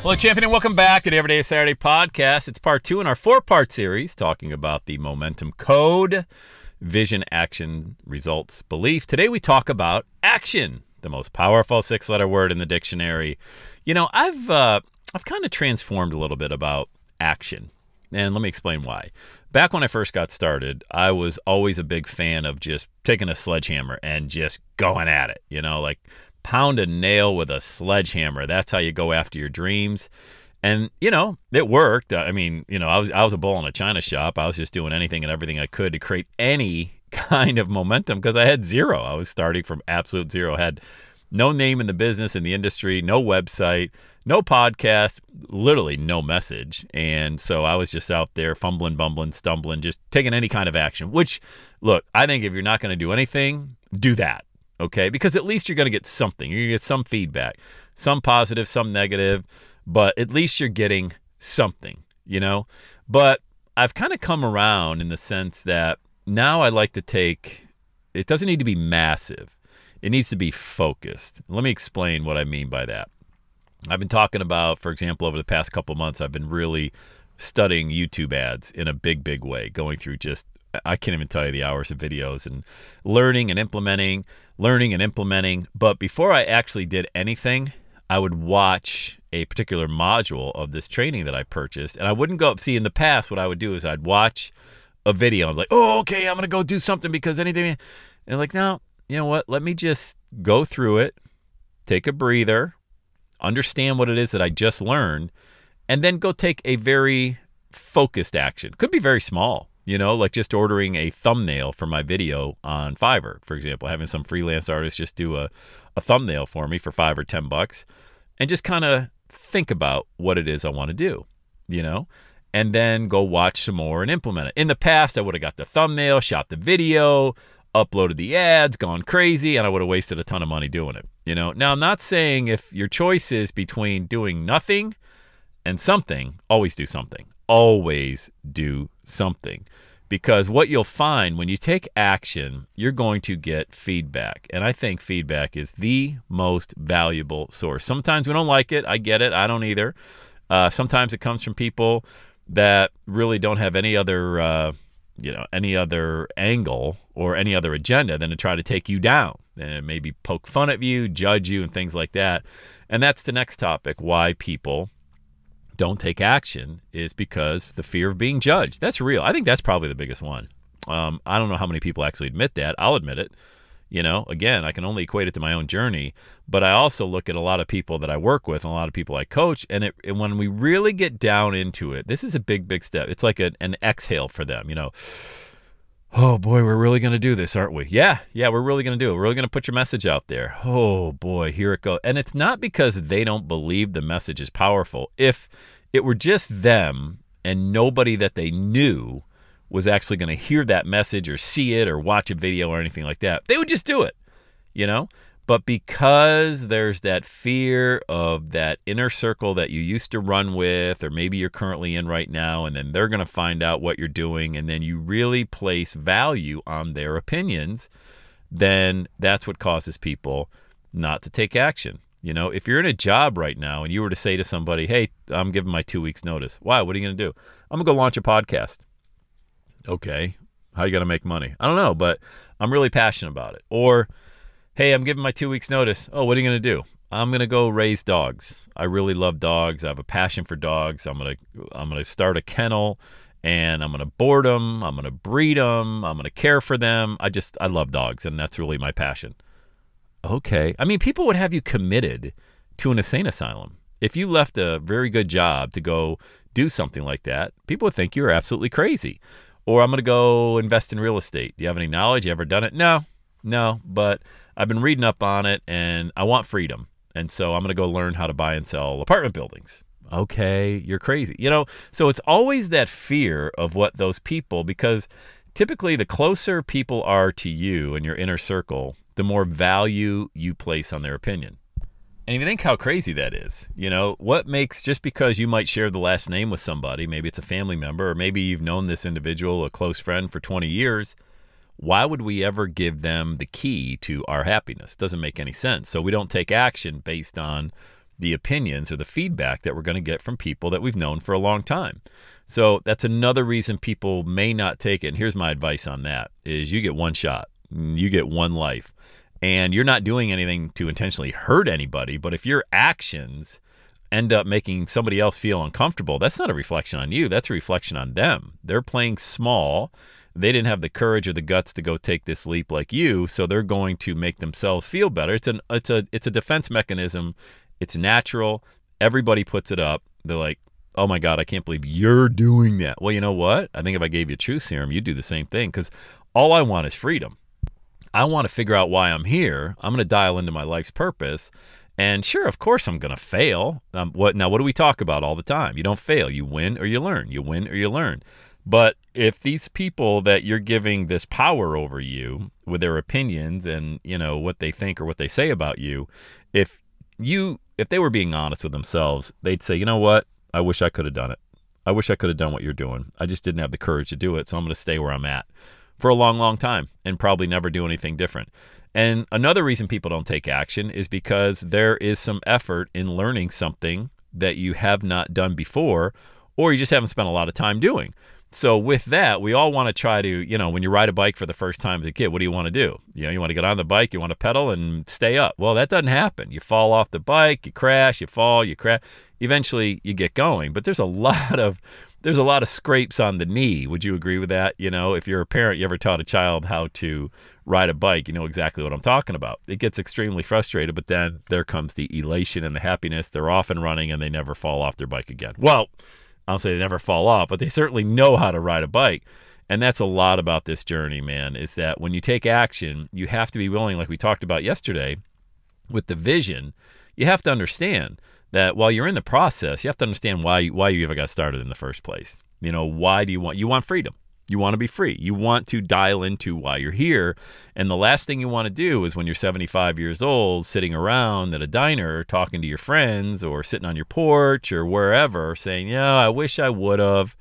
Hello, champion, and welcome back to the Everyday Saturday podcast. It's part 2 in our 4-part series talking about the momentum code, vision, action, results, belief. Today we talk about action, the most powerful 6-letter word in the dictionary. You know, I've kind of transformed a little bit about action, and let me explain why. Back when I first got started, I was always a big fan of just taking a sledgehammer and just going at it, you know, like pound a nail with a sledgehammer. That's how you go after your dreams. And, you know, it worked. I mean, you know, I was a bull in a china shop. I was just doing anything and everything I could to create any kind of momentum because I had zero. I was starting from absolute zero. I had no name in the business, in the industry, no website, no podcast, literally no message. And so I was just out there fumbling, bumbling, stumbling, just taking any kind of action, which, look, I think if you're not going to do anything, do that. Okay, because at least you're going to get something. You're going to get some feedback, some positive, some negative, but at least you're getting something, you know? But I've kind of come around in the sense that now I like to take, it doesn't need to be massive. It needs to be focused. Let me explain what I mean by that. I've been talking about, for example, over the past couple months, I've been really studying YouTube ads in a big, big way, going through just I can't even tell you the hours of videos and learning and implementing. But before I actually did anything, I would watch a particular module of this training that I purchased. And I wouldn't go up. See, in the past, what I would do is I'd watch a video. I'm like, oh, okay, I'm going to go do something because anything. And like, no, you know what? Let me just go through it, take a breather, understand what it is that I just learned, and then go take a very focused action. Could be very small. You know, like just ordering a thumbnail for my video on Fiverr, for example, having some freelance artist just do a thumbnail for me for $5 or $10 and just kind of think about what it is I want to do, you know, and then go watch some more and implement it. In the past, I would have got the thumbnail, shot the video, uploaded the ads, gone crazy, and I would have wasted a ton of money doing it, you know. Now, I'm not saying if your choice is between doing nothing and something, always do something. Always do something, because what you'll find when you take action, you're going to get feedback. And I think feedback is the most valuable source. Sometimes we don't like it. I get it. I don't either. Sometimes it comes from people that really don't have any other, any other angle or any other agenda than to try to take you down and maybe poke fun at you, judge you, and things like that. And that's the next topic, why people don't take action is because the fear of being judged. That's real. I think that's probably the biggest one. I don't know how many people actually admit that. I'll admit it. You know, again, I can only equate it to my own journey, but I also look at a lot of people that I work with and a lot of people I coach, and when we really get down into it, this is a big, big step. It's like an exhale for them, you know. Oh boy, we're really going to do this, aren't we? Yeah, we're really going to do it. We're really going to put your message out there. Oh boy, here it goes. And it's not because they don't believe the message is powerful. If it were just them and nobody that they knew was actually going to hear that message or see it or watch a video or anything like that, they would just do it, you know? But because there's that fear of that inner circle that you used to run with, or maybe you're currently in right now, and then they're going to find out what you're doing, and then you really place value on their opinions, then that's what causes people not to take action. You know, if you're in a job right now and you were to say to somebody, hey, I'm giving my 2 weeks notice. Why? What are you going to do? I'm going to go launch a podcast. Okay. How are you going to make money? I don't know, but I'm really passionate about it. Or, hey, I'm giving my 2 weeks notice. Oh, what are you going to do? I'm going to go raise dogs. I really love dogs. I have a passion for dogs. I'm going to start a kennel and I'm going to board them, I'm going to breed them, I'm going to care for them. I love dogs, and that's really my passion. Okay. I mean, people would have you committed to an insane asylum. If you left a very good job to go do something like that, people would think you're absolutely crazy. Or I'm going to go invest in real estate. Do you have any knowledge? You ever done it? No, but I've been reading up on it, and I want freedom. And so I'm going to go learn how to buy and sell apartment buildings. Okay, you're crazy. So it's always that fear of what those people, because typically the closer people are to you and your inner circle, the more value you place on their opinion. And if you think how crazy that is, what makes, just because you might share the last name with somebody, maybe it's a family member, or maybe you've known this individual, a close friend for 20 years, why would we ever give them the key to our happiness? Doesn't make any sense. So we don't take action based on the opinions or the feedback that we're going to get from people that we've known for a long time. So that's another reason people may not take it. And here's my advice on that is you get one shot, you get one life, and you're not doing anything to intentionally hurt anybody. But if your actions end up making somebody else feel uncomfortable, that's not a reflection on you. That's a reflection on them. They're playing small. They didn't have the courage or the guts to go take this leap like you. So they're going to make themselves feel better. It's a defense mechanism. It's natural. Everybody puts it up. They're like, oh my God, I can't believe you're doing that. Well, you know what? I think if I gave you a truth serum, you'd do the same thing, because all I want is freedom. I want to figure out why I'm here. I'm going to dial into my life's purpose. And sure, of course, I'm going to fail. What do we talk about all the time? You don't fail. You win or you learn. You win or you learn. But if these people that you're giving this power over you with their opinions and, what they think or what they say about you, if they were being honest with themselves, they'd say, you know what? I wish I could have done it. I wish I could have done what you're doing. I just didn't have the courage to do it. So I'm going to stay where I'm at for a long, long time and probably never do anything different. And another reason people don't take action is because there is some effort in learning something that you have not done before, or you just haven't spent a lot of time doing. So with that, we all want to try to, when you ride a bike for the first time as a kid, what do you want to do? You want to get on the bike, you want to pedal and stay up. Well, that doesn't happen. You fall off the bike, you crash, you fall, you crash. Eventually you get going, but there's a lot of scrapes on the knee. Would you agree with that? If you're a parent, you ever taught a child how to ride a bike, you know exactly what I'm talking about. It gets extremely frustrated, but then there comes the elation and the happiness. They're off and running and they never fall off their bike again. Well, I'll say they never fall off, but they certainly know how to ride a bike. And that's a lot about this journey, man, is that when you take action, you have to be willing, like we talked about yesterday, with the vision, you have to understand that while you're in the process, you have to understand why you ever got started in the first place. Why do you want freedom? You want to be free. You want to dial into why you're here. And the last thing you want to do is when you're 75 years old, sitting around at a diner, talking to your friends or sitting on your porch or wherever saying, I wish I would have.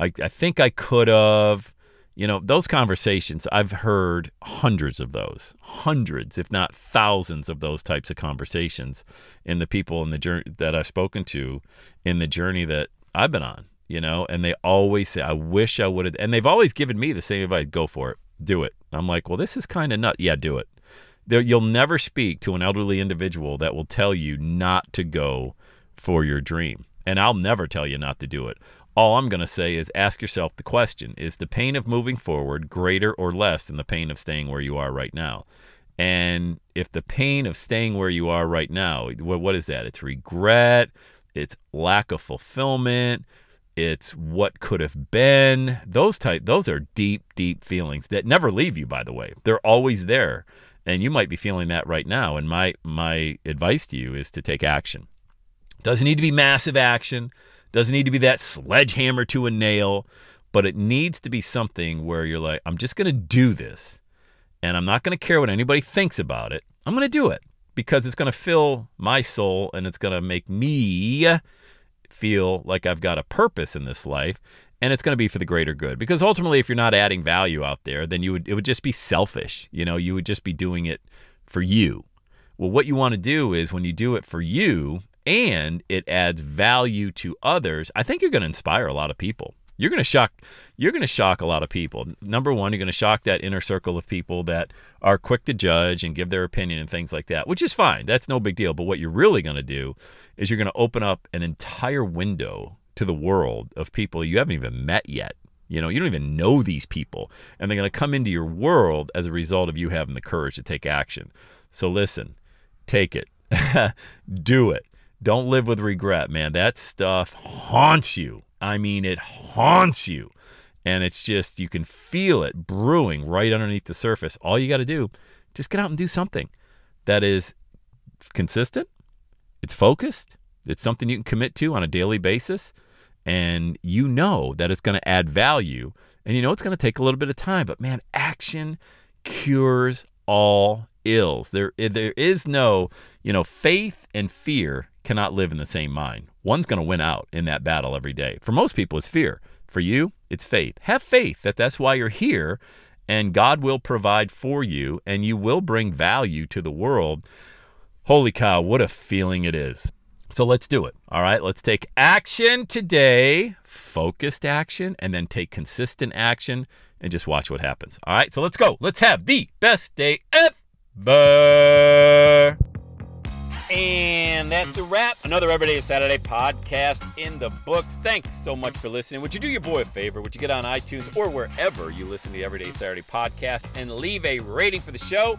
I think I could have. Those conversations, I've heard hundreds of those, hundreds, if not thousands of those types of conversations in the people in the journey that I've spoken to in the journey that I've been on. And they always say, I wish I would have. And they've always given me the same advice, go for it, do it. I'm like, well, this is kind of nuts. Yeah, do it. You'll never speak to an elderly individual that will tell you not to go for your dream. And I'll never tell you not to do it. All I'm going to say is ask yourself the question, is the pain of moving forward greater or less than the pain of staying where you are right now? And if the pain of staying where you are right now, what is that? It's regret, it's lack of fulfillment, it's what could have been. Those are deep, deep feelings that never leave you, by the way. They're always there. And you might be feeling that right now. And my advice to you is to take action. Doesn't need to be massive action. Doesn't need to be that sledgehammer to a nail, but it needs to be something where you're like, I'm just going to do this and I'm not going to care what anybody thinks about it. I'm going to do it because it's going to fill my soul and it's going to make me feel like I've got a purpose in this life, and it's going to be for the greater good. Because ultimately, if you're not adding value out there, then it would just be selfish. You would just be doing it for you. Well, what you want to do is when you do it for you and it adds value to others, I think you're going to inspire a lot of people. You're going to shock a lot of people. Number one, you're going to shock that inner circle of people that are quick to judge and give their opinion and things like that, which is fine. That's no big deal. But what you're really going to do is you're going to open up an entire window to the world of people you haven't even met yet. You know, you don't even know these people. And they're going to come into your world as a result of you having the courage to take action. So listen, take it. Do it. Don't live with regret, man. That stuff haunts you. I mean, it haunts you. And it's just, you can feel it brewing right underneath the surface. All you got to do, just get out and do something that is consistent, it's focused, it's something you can commit to on a daily basis, and you know that it's going to add value, and you know it's going to take a little bit of time, but man, action cures all ills. There is no, you know, faith and fear cannot live in the same mind. One's going to win out in that battle every day. For most people, it's fear. For you, it's faith. Have faith that that's why you're here, and God will provide for you, and you will bring value to the world. Holy cow, what a feeling it is. So let's do it, all right? Let's take action today, focused action, and then take consistent action and just watch what happens, all right? So let's go. Let's have the best day ever. And that's a wrap. Another Every Day is Saturday podcast in the books. Thanks so much for listening. Would you do your boy a favor? Would you get on iTunes or wherever you listen to the Every Day Saturday podcast and leave a rating for the show?